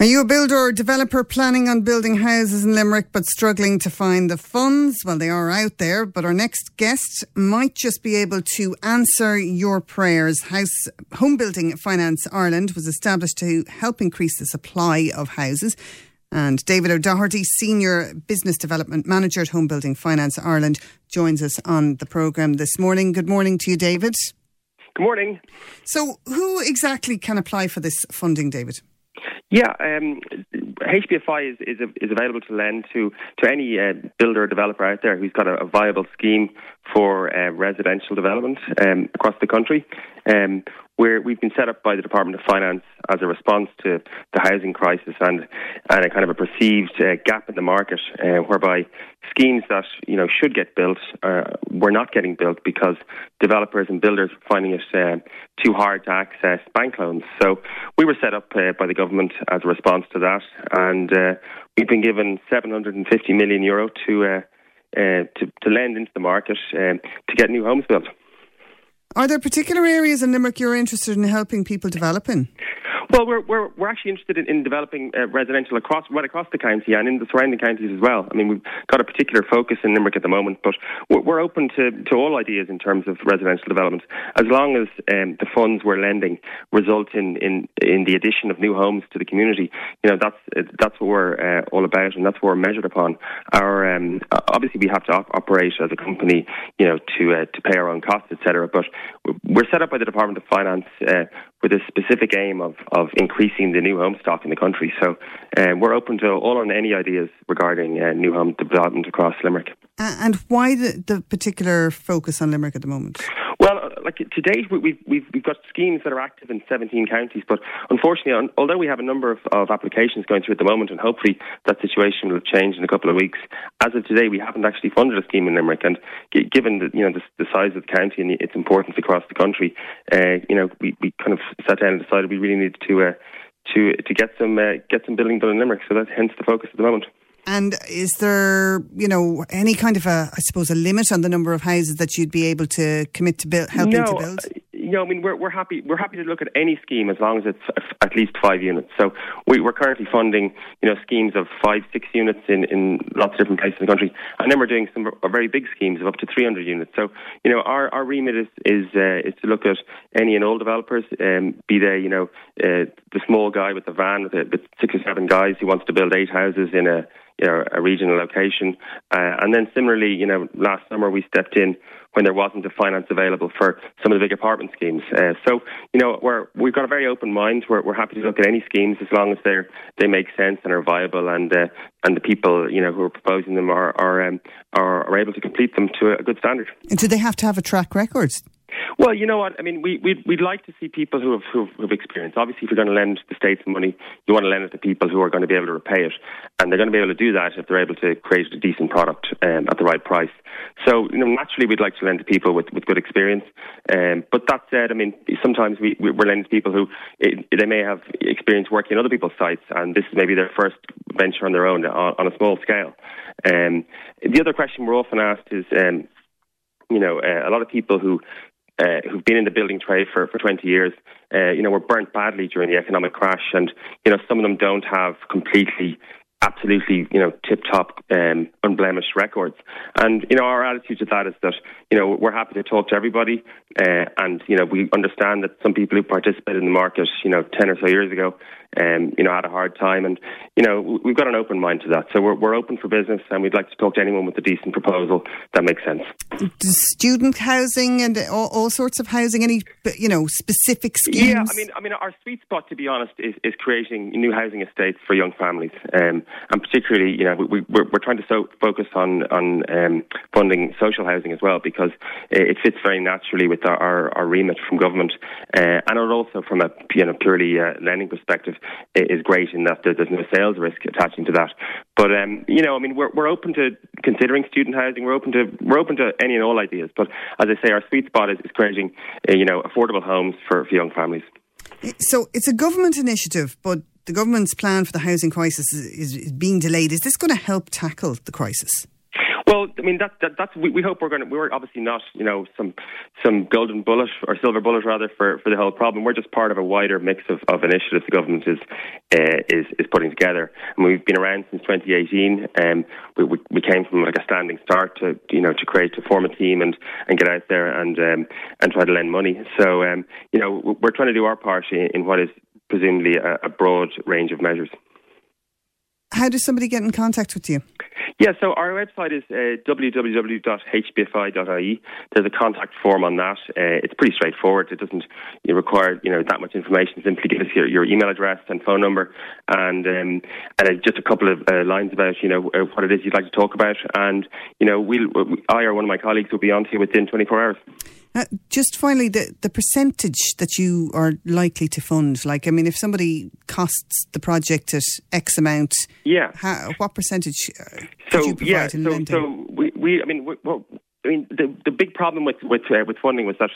Are you a builder or developer planning on building houses in Limerick but struggling to find the funds? Well, they are out there, but our next guest might just be able to answer your prayers. Home Building Finance Ireland was established to help increase the supply of houses. And David O'Doherty, Senior Business Development Manager at Home Building Finance Ireland, joins us on the programme this morning. Good morning to you, David. Good morning. So who exactly can apply for this funding, David? HBFI is available to lend to any builder or developer out there who's got a viable scheme for residential development across the country. We've been set up by the Department of Finance as a response to the housing crisis and a kind of a perceived gap in the market, whereby schemes that should get built were not getting built because developers and builders were finding it too hard to access bank loans. So we were set up by the government as a response to that, and we've been given €750 million to lend into the market to get new homes built. Are there particular areas in Limerick you're interested in helping people develop in? Well, we're actually interested in developing residential right across the county and in the surrounding counties as well. I mean, we've got a particular focus in Limerick at the moment, but we're open to all ideas in terms of residential development, as long as the funds we're lending result in the addition of new homes to the community. That's what we're all about, and that's what we're measured upon. Our obviously we have to operate as a company, to pay our own costs, etc. But we're set up by the Department of Finance with a specific aim of increasing the new home stock in the country. So we're open to all and any ideas regarding new home development across Limerick. And why the particular focus on Limerick at the moment? Well, to date, we've got schemes that are active in 17 counties, but unfortunately, although we have a number of applications going through at the moment, and hopefully that situation will change in a couple of weeks, as of today, we haven't actually funded a scheme in Limerick. And given the size of the county and its importance across the country, we kind of sat down and decided we really needed to get some building done in Limerick. So that's hence the focus at the moment. And is there, any kind of a limit on the number of houses that you'd be able to commit to build, helping to build? We're happy to look at any scheme as long as it's at least 5 units. So we're currently funding, schemes of 5-6 units in lots of different places in the country, and then we're doing some very big schemes of up to 300 units. So our remit is to look at any and all developers, be they the small guy with the van with 6 or 7 guys who wants to build 8 houses in a regional location, and then similarly, last summer we stepped in when there wasn't the finance available for some of the big apartment schemes. We've got a very open mind. We're happy to look at any schemes as long as they make sense and are viable, and the people who are proposing them are able to complete them to a good standard. And do they have to have a track record? Well, you know what? I mean, we'd like to see people who have experience. Obviously, if you're going to lend the state some money, you want to lend it to people who are going to be able to repay it. And they're going to be able to do that if they're able to create a decent product at the right price. So, naturally, we'd like to lend to people with good experience. But that said, I mean, sometimes we're lending to people who they may have experience working on other people's sites, and this is maybe their first venture on their own on a small scale. The other question we're often asked is, a lot of people who've been in the building trade for 20 years, were burnt badly during the economic crash, and some of them don't have absolutely, tip-top, unblemished records. And, our attitude to that is that, we're happy to talk to everybody, and, we understand that some people who participated in the market, 10 or so years ago, had a hard time, and, we've got an open mind to that. So we're open for business, and we'd like to talk to anyone with a decent proposal that makes sense. Student housing and all sorts of housing, any, specific schemes? Yeah, I mean, our sweet spot, to be honest, is creating new housing estates for young families. And particularly, we're trying to focus on funding social housing as well, because it fits very naturally with our remit from government, and it also from a purely lending perspective is great in that there's no sales risk attaching to that. But we're open to considering student housing. We're open to any and all ideas. But as I say, our sweet spot is creating affordable homes for young families. So it's a government initiative, but the government's plan for the housing crisis is being delayed. Is this going to help tackle the crisis? Well, I mean, we hope we're going to. We're obviously not, you know, some golden bullet or silver bullet rather for the whole problem. We're just part of a wider mix of initiatives the government is putting together. I mean, we've been around since 2018. We came from like a standing start to create, to form a team and get out there and try to lend money. So we're trying to do our part in what is presumably a broad range of measures. How does somebody get in contact with you? Yeah, so our website is www.hbfi.ie. There's a contact form on that. It's pretty straightforward. It doesn't require that much information. Simply give us your email address and phone number, and just a couple of lines about what it is you'd like to talk about. And I or one of my colleagues will be on to you within 24 hours. Just finally, the percentage that you are likely to fund, if somebody costs the project at X amount, what percentage could you provide in lending? The big problem with funding was that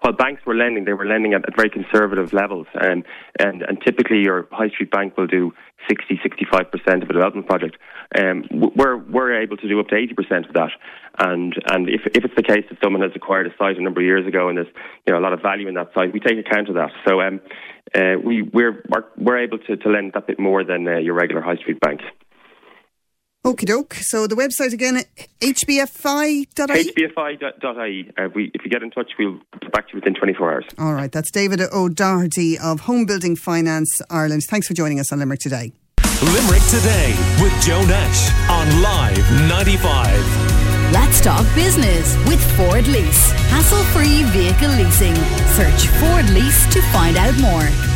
while banks were lending, they were lending at very conservative levels, and typically your high street bank will do 60-65% of a development project. We're able to do up to 80% of that, and if it's the case that someone has acquired a site a number of years ago and there's a lot of value in that site, we take account of that. So we're able to lend a bit more than your regular high street bank. Okie doke. So the website again, hbfi.ie? hbfi.ie. If you get in touch, we'll get back to you within 24 hours. All right. That's David O'Doherty of Home Building Finance Ireland. Thanks for joining us on Limerick Today. Limerick Today with Joe Nash on Live 95. Let's talk business with Ford Lease. Hassle-free vehicle leasing. Search Ford Lease to find out more.